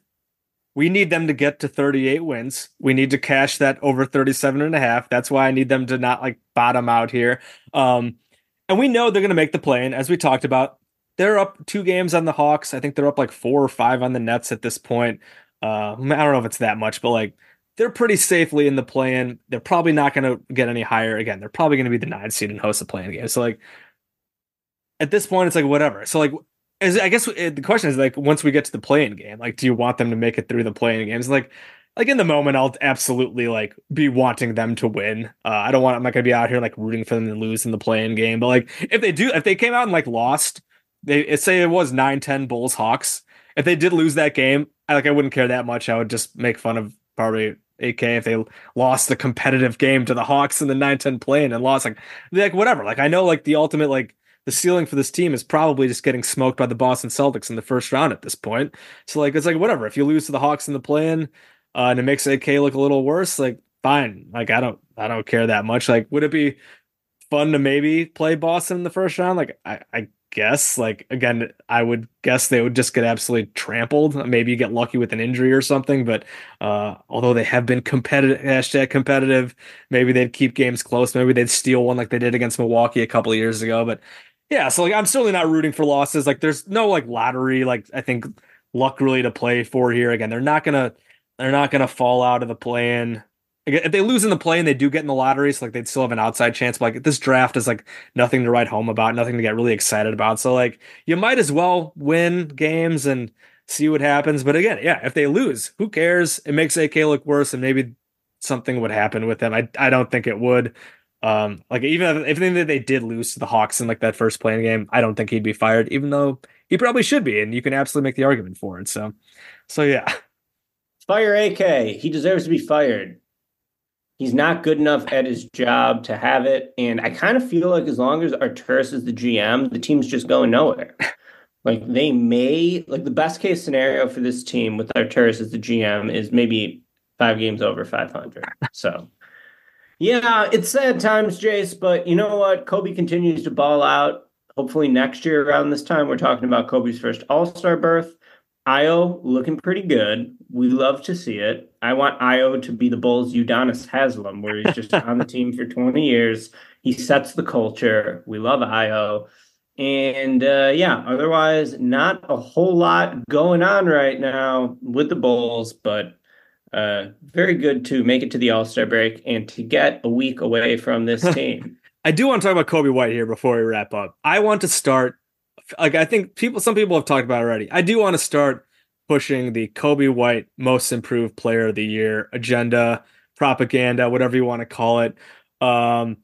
we need them to get to thirty-eight wins. We need to cash that over thirty-seven and a half. That's why I need them to not like bottom out here. Um, and we know they're going to make the play-in, as we talked about. They're up two games on the Hawks. I think they're up like four or five on the Nets at this point. Uh, I don't know if it's that much, but like they're pretty safely in the play-in. They're probably not going to get any higher. Again, they're probably going to be the ninth seed and host a play-in game. So, like, at this point, it's like, whatever. So, like, as, I guess it, the question is, like, once we get to the play-in game, like, do you want them to make it through the play-in games? Like, like in the moment, I'll absolutely, like, be wanting them to win. Uh, I don't want, I'm not going to be out here, like, rooting for them to lose in the play-in game. But, like, if they do, if they came out and, like, lost, they say it was nine ten Bulls Hawks. If they did lose that game, I, like, I wouldn't care that much. I would just make fun of probably A K if they lost the competitive game to the Hawks in the nine ten play-in and lost, like, like whatever. Like, I know, like, the ultimate, like, the ceiling for this team is probably just getting smoked by the Boston Celtics in the first round at this point. So, like, it's like, whatever. If you lose to the Hawks in the play-in uh, and it makes A K look a little worse, like, fine. Like, I don't, I don't care that much. Like, would it be fun to maybe play Boston in the first round? Like, I, I guess, like, again, I would guess they would just get absolutely trampled. Maybe you get lucky with an injury or something, but uh although they have been competitive, hashtag competitive, maybe they'd keep games close, maybe they'd steal one like they did against Milwaukee a couple of years ago. But yeah, so like I'm certainly not rooting for losses. Like, there's no like lottery, like I think luck really to play for here. Again, they're not gonna they're not gonna fall out of the play-in. If they lose in the play and they do get in the lottery, so like they'd still have an outside chance. But like this draft is like nothing to write home about, nothing to get really excited about. So like you might as well win games and see what happens. But again, yeah, if they lose, who cares? It makes A K look worse, and maybe something would happen with them. I I don't think it would. Um, like even if, if they did lose to the Hawks in like that first play-in game, I don't think he'd be fired, even though he probably should be, and you can absolutely make the argument for it. So, so yeah, fire A K. He deserves to be fired. He's not good enough at his job to have it. And I kind of feel like as long as Arturas is the G M, the team's just going nowhere. Like they may, like the best case scenario for this team with Arturas as the G M is maybe five games over five hundred. So yeah, it's sad times, Jace, but you know what? Coby continues to ball out. Hopefully next year around this time, we're talking about Coby's first All-Star berth. Ayo looking pretty good. We love to see it. I want Ayo to be the Bulls' Udonis Haslem, where he's just on the team for twenty years. He sets the culture. We love Ayo. And, uh, yeah, otherwise, not a whole lot going on right now with the Bulls, but uh, very good to make it to the All-Star break and to get a week away from this team. I do want to talk about Coby White here before we wrap up. I want to start. Like I think people, some people have talked about it already. I do want to start pushing the Coby White Most Improved Player of the Year agenda, propaganda, whatever you want to call it. Um,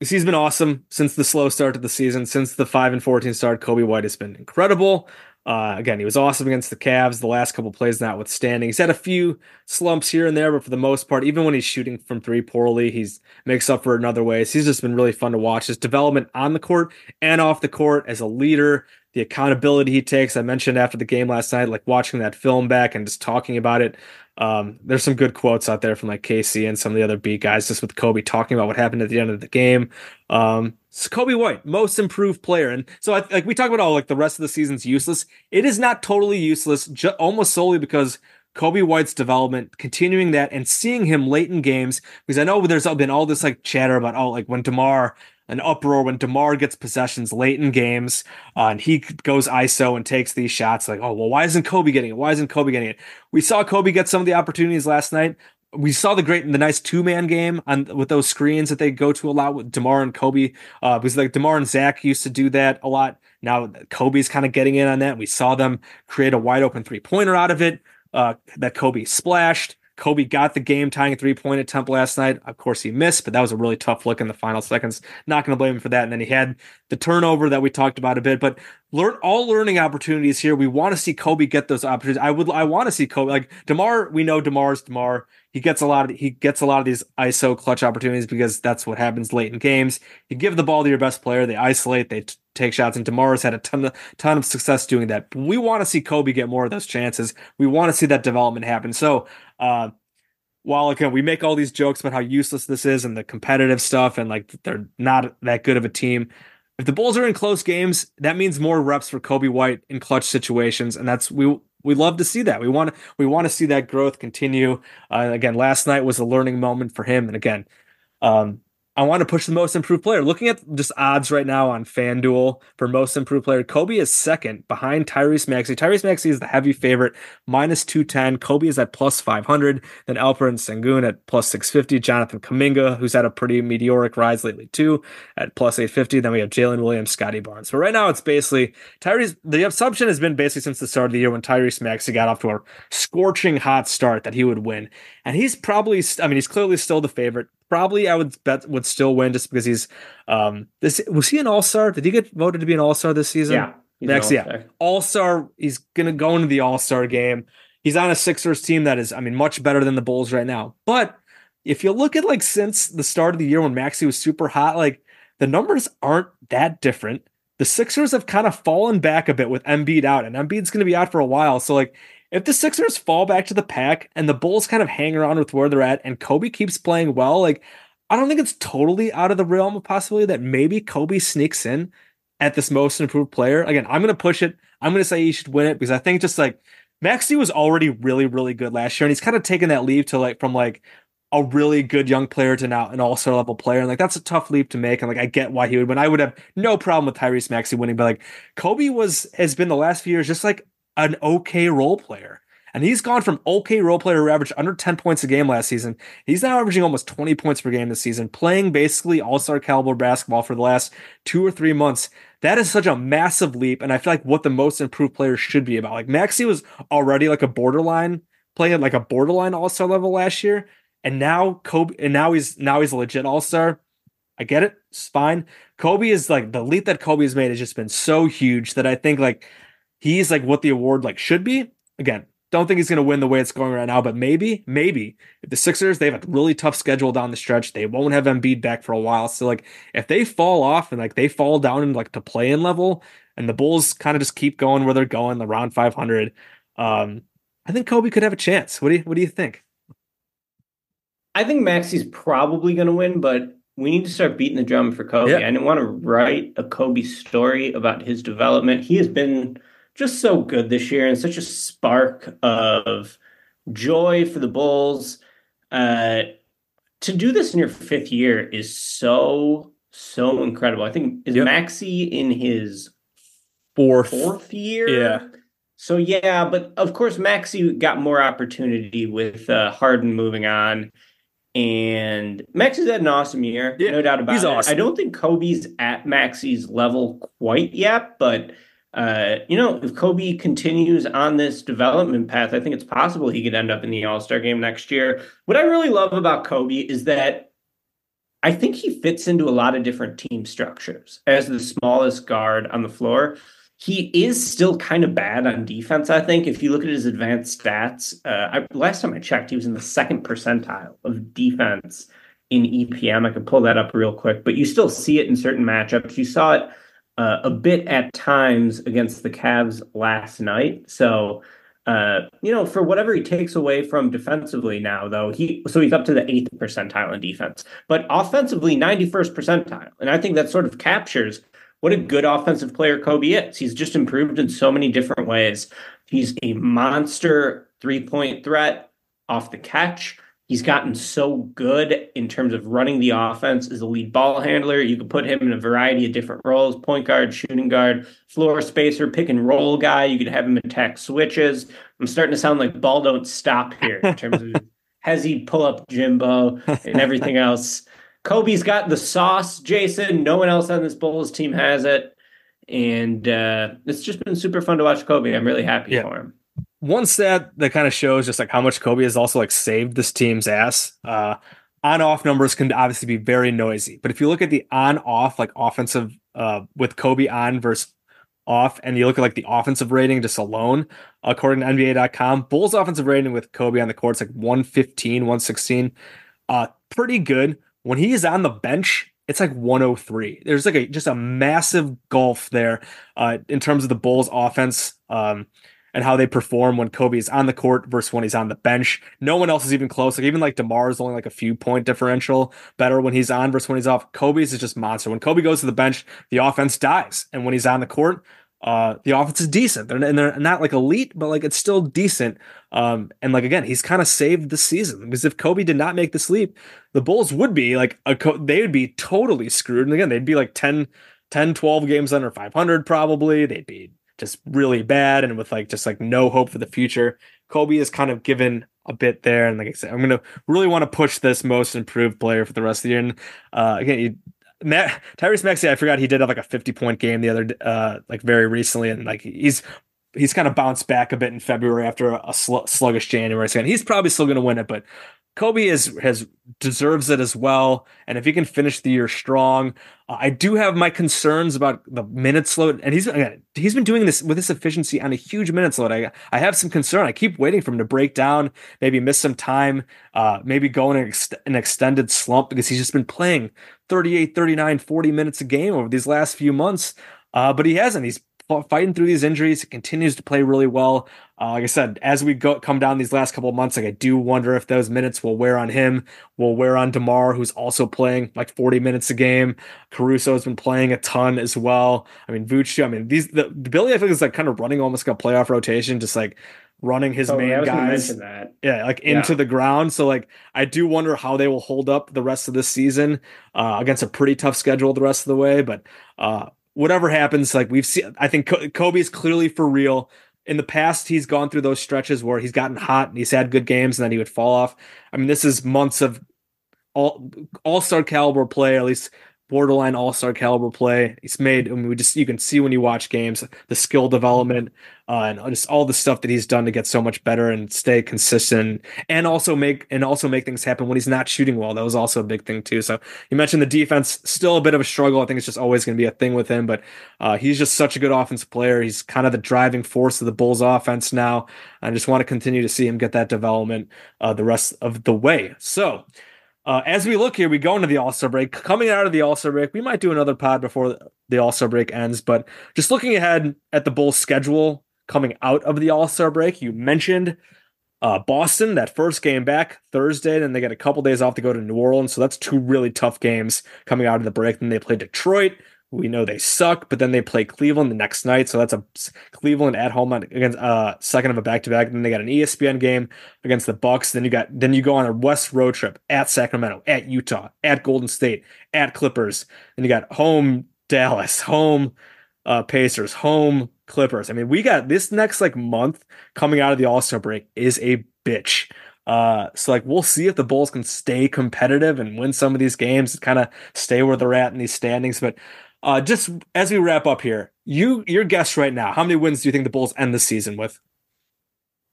he's been awesome since the slow start to the season, since the five and fourteen start. Coby White has been incredible. Uh, again, he was awesome against the Cavs. The last couple plays notwithstanding, he's had a few slumps here and there, but for the most part, even when he's shooting from three poorly, he's makes up for it in other ways. He's just been really fun to watch. His development on the court and off the court as a leader, the accountability he takes. I mentioned after the game last night, like watching that film back and just talking about it. Um, there's some good quotes out there from like K C and some of the other beat guys, just with Coby talking about what happened at the end of the game. Um, So Coby White, most improved player. And so I, like we talk about all like the rest of the season's useless. It is not totally useless, ju- almost solely because Coby White's development, continuing that and seeing him late in games, because I know there's been all this like chatter about, oh, like when DeMar, an uproar when DeMar gets possessions late in games uh, and he goes I S O and takes these shots like, oh, well, why isn't Coby getting it? Why isn't Coby getting it? We saw Coby get some of the opportunities last night. We saw the great and the nice two-man game on with those screens that they go to a lot with DeMar and Coby. Uh, because like DeMar and Zach used to do that a lot. Now Kobe's kind of getting in on that. We saw them create a wide open three-pointer out of it. Uh, that Coby splashed. Coby got the game-tying three-point attempt last night. Of course, he missed, but that was a really tough look in the final seconds. Not going to blame him for that. And then he had the turnover that we talked about a bit. But learn all learning opportunities here. We want to see Coby get those opportunities. I would. I want to see Coby like DeMar. We know DeMar's DeMar. He gets a lot of he gets a lot of these I S O clutch opportunities because that's what happens late in games. You give the ball to your best player, they isolate, they t- take shots, and DeMar's had a ton of ton of success doing that. But we want to see Coby get more of those chances. We want to see that development happen. So, uh, while again we make all these jokes about how useless this is and the competitive stuff and like they're not that good of a team. If the Bulls are in close games, that means more reps for Coby White in clutch situations, and that's we. We love to see that. We want to, we want to see that growth continue. Uh, again, last night was a learning moment for him. And again, um, I want to push the most improved player. Looking at just odds right now on FanDuel for most improved player, Coby is second behind Tyrese Maxey. Tyrese Maxey is the heavy favorite, minus two ten. Coby is at plus five hundred. Then Alper and Sengun at plus six fifty. Jonathan Kuminga, who's had a pretty meteoric rise lately too, at plus eight fifty. Then we have Jalen Williams, Scottie Barnes. So right now it's basically Tyrese. The assumption has been basically since the start of the year when Tyrese Maxey got off to a scorching hot start that he would win. And he's probably, I mean, he's clearly still the favorite. Probably I would bet would still win just because he's um this was he an all-star? Did he get voted to be an all-star this season? Yeah. Next, yeah. All-star, he's gonna go into the all-star game. He's on a Sixers team that is, I mean, much better than the Bulls right now. But if you look at like since the start of the year when Maxey was super hot, like the numbers aren't that different. The Sixers have kind of fallen back a bit with Embiid out, and Embiid's gonna be out for a while. So like if the Sixers fall back to the pack and the Bulls kind of hang around with where they're at and Coby keeps playing well, like I don't think it's totally out of the realm of possibility that maybe Coby sneaks in at this most improved player. Again, I'm going to push it. I'm going to say he should win it because I think just like Maxey was already really, really good last year. And he's kind of taken that leap to like from like a really good young player to now an all-star level player. And like, that's a tough leap to make. And like, I get why he would win. I would have no problem with Tyrese Maxey winning, but like Coby was, has been the last few years, just like an okay role player. And he's gone from okay role player who averaged under ten points a game last season. He's now averaging almost twenty points per game this season, playing basically all-star caliber basketball for the last two or three months. That is such a massive leap. And I feel like what the most improved player should be about. Like Maxey was already like a borderline playing at like a borderline all-star level last year. And now Coby, and now he's, now he's a legit all-star. I get it. It's fine. Coby is like the leap that Coby has made has just been so huge that I think like, he's like what the award like should be. Again, don't think he's going to win the way it's going right now, but maybe, maybe if the Sixers, they have a really tough schedule down the stretch. They won't have Embiid back for a while. So like if they fall off and like they fall down in like to play in level and the Bulls kind of just keep going where they're going, the round five hundred, um, I think Coby could have a chance. What do you, what do you think? I think Maxey's probably going to win, but we need to start beating the drum for Coby. Yeah. I didn't want to write a Coby story about his development. He has been just so good this year and such a spark of joy for the Bulls. Uh, to do this in your fifth year is so, so incredible. I think is yep. Maxey in his fourth. fourth year. Yeah. So, yeah, but of course, Maxey got more opportunity with uh, Harden moving on. And Maxey's had an awesome year. Yeah, no doubt about he's it. Awesome. I don't think Coby's at Maxey's level quite yet, but Uh, you know, if Coby continues on this development path, I think it's possible he could end up in the All-Star game next year. What I really love about Coby is that I think he fits into a lot of different team structures as the smallest guard on the floor. He is still kind of bad on defense, I think. If you look at his advanced stats, uh, I, last time I checked, he was in the second percentile of defense in E P M. I could pull that up real quick, but you still see it in certain matchups. You saw it Uh, a bit at times against the Cavs last night. So, uh, you know, for whatever he takes away from defensively now, though, he so he's up to the eighth percentile in defense. But offensively, ninety-first percentile. And I think that sort of captures what a good offensive player Coby is. He's just improved in so many different ways. He's a monster three-point threat off the catch. He's gotten so good in terms of running the offense as a lead ball handler. You could put him in a variety of different roles, point guard, shooting guard, floor spacer, pick and roll guy. You could have him attack switches. I'm starting to sound like Ball Don't Stop here in terms of Hezzy, pull up Jimbo, and everything else. Coby's got the sauce, Jason. No one else on this Bulls team has it. And uh, it's just been super fun to watch Coby. I'm really happy yeah. for him. One stat that kind of shows just like how much Coby has also like saved this team's ass. Uh, on-off numbers can obviously be very noisy, but if you look at the on-off like offensive uh, with Coby on versus off, and you look at like the offensive rating just alone, according to N B A dot com, Bulls offensive rating with Coby on the court is like one fifteen, one sixteen, uh, pretty good. When he is on the bench, it's like one oh three. There's like a just a massive gulf there uh, in terms of the Bulls offense. Um, and how they perform when Coby is on the court versus when he's on the bench. No one else is even close. Like even like DeMar is only like a few point differential better when he's on versus when he's off. Coby's is just monster. When Coby goes to the bench, the offense dies. And when he's on the court, Uh, the offense is decent. They're, and they're not like elite, but like it's still decent. Um, and like, again, he's kind of saved this season because if Coby did not make this leap, the Bulls would be like, a co- they would be totally screwed. And again, they'd be like ten, ten, twelve games under five hundred. Probably they'd be just really bad. And with like, just like no hope for the future. Coby is kind of given a bit there. And like I said, I'm going to really want to push this most improved player for the rest of the year. And uh, again, you, Matt, Tyrese Maxey, I forgot he did have like a fifty point game the other uh like very recently, and like he's he's kind of bounced back a bit in February after a sl- sluggish January. So he's probably still going to win it, but Coby is has deserves it as well. And if he can finish the year strong, uh, I do have my concerns about the minutes load, and he's again, he's been doing this with his efficiency on a huge minutes load. I I have some concern. I keep waiting for him to break down, maybe miss some time, uh, maybe go in an, ex- an extended slump because he's just been playing thirty-eight, thirty-nine, forty minutes a game over these last few months, uh, but he hasn't. He's fighting through these injuries. He continues to play really well. Uh, like I said, as we go come down these last couple of months, like I do wonder if those minutes will wear on him, will wear on DeMar, who's also playing like forty minutes a game. Caruso has been playing a ton as well. I mean, Vucevic, I mean, these the Billy, I think, is like kind of running almost like a playoff rotation, just like running his oh, main guys that. yeah, like into yeah. the ground. So like I do wonder how they will hold up the rest of this season uh, against a pretty tough schedule the rest of the way. But uh, whatever happens, like we've seen, I think Coby is clearly for real. In the past, he's gone through those stretches where he's gotten hot and he's had good games and then he would fall off. I mean, this is months of all all-star caliber play, at least borderline all-star caliber play. He's made, I mean, we just, you can see when you watch games, the skill development uh, and just all the stuff that he's done to get so much better and stay consistent and also make, and also make things happen when he's not shooting well. That was also a big thing too. So you mentioned the defense, still a bit of a struggle. I think it's just always going to be a thing with him, but uh, he's just such a good offensive player. He's kind of the driving force of the Bulls offense now. I just want to continue to see him get that development uh, the rest of the way. So Uh, as we look here, we go into the All-Star break. Coming out of the All-Star break, we might do another pod before the All-Star break ends, but just looking ahead at the Bulls' schedule coming out of the All-Star break, you mentioned uh, Boston, that first game back Thursday, and they get a couple days off to go to New Orleans, so that's two really tough games coming out of the break. Then they play Detroit. We know they suck, but then they play Cleveland the next night, so that's a Cleveland at home against uh second of a back-to-back. Then they got an E S P N game against the Bucks. Then you got then you go on a West road trip at Sacramento, at Utah, at Golden State, at Clippers. Then you got home Dallas, home uh, Pacers, home Clippers. I mean, we got this next like month coming out of the All-Star break is a bitch. Uh, so like we'll see if the Bulls can stay competitive and win some of these games and kind of stay where they're at in these standings, but. Uh, just as we wrap up here, you your guess right now, how many wins do you think the Bulls end the season with?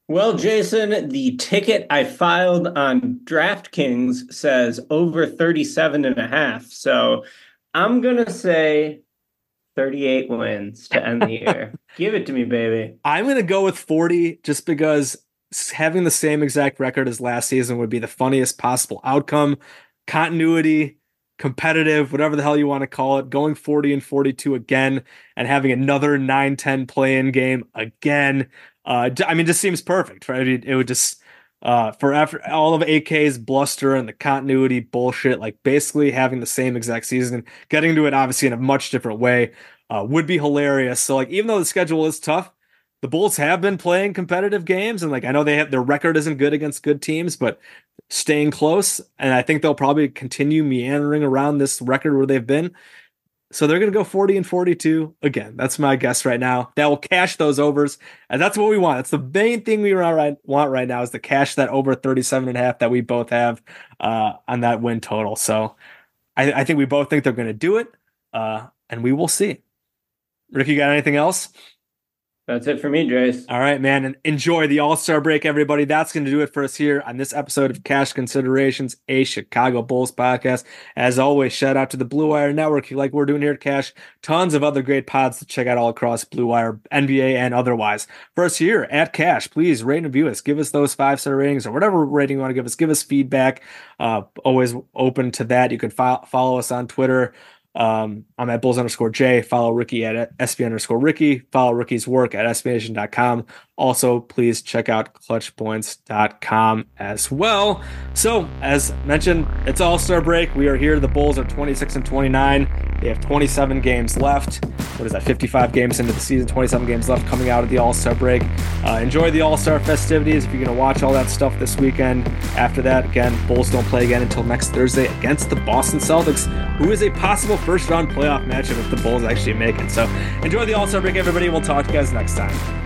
Well, Jason, the ticket I filed on DraftKings says over thirty-seven and a half. So I'm going to say thirty-eight wins to end the year. Give it to me, baby. I'm going to go with forty just because having the same exact record as last season would be the funniest possible outcome. Continuity, competitive, whatever the hell you want to call it, going forty and forty-two again and having another nine ten play-in game again. Uh, I mean, just seems perfect, right? It would just, uh, for after all of A K's bluster and the continuity bullshit, like basically having the same exact season, getting to it obviously in a much different way uh, would be hilarious. So like, even though the schedule is tough, the Bulls have been playing competitive games. And like, I know they have, their record isn't good against good teams, but staying close. And I think they'll probably continue meandering around this record where they've been. So they're going to go forty and forty-two again. That's my guess right now. That will cash those overs. And that's what we want. That's the main thing we want right now is to cash that over thirty-seven and a half that we both have uh, on that win total. So I, I think we both think they're going to do it. Uh, and we will see. Rick, you got anything else? That's it for me, Jace. All right, man. And enjoy the All-Star break, everybody. That's going to do it for us here on this episode of Cash Considerations, a Chicago Bulls podcast. As always, shout out to the Blue Wire Network. Like we're doing here at Cash, tons of other great pods to check out all across Blue Wire, N B A, and otherwise. For us here at Cash, please rate and review us. Give us those five-star ratings or whatever rating you want to give us. Give us feedback. Uh, always open to that. You can fo- follow us on Twitter. Um, I'm at Bulls underscore J. Follow Ricky at S B underscore Ricky. Follow Ricky's work at S B Nation dot com. Also, please check out clutch points dot com as well. So, as mentioned, it's All-Star break. We are here. The Bulls are twenty-six and twenty-nine. They have twenty-seven games left. What is that, fifty-five games into the season, twenty-seven games left coming out of the All-Star break. Uh, enjoy the All-Star festivities if you're going to watch all that stuff this weekend. After that, again, Bulls don't play again until next Thursday against the Boston Celtics, who is a possible first-round playoff matchup if the Bulls actually make it. So enjoy the All-Star break, everybody. We'll talk to you guys next time.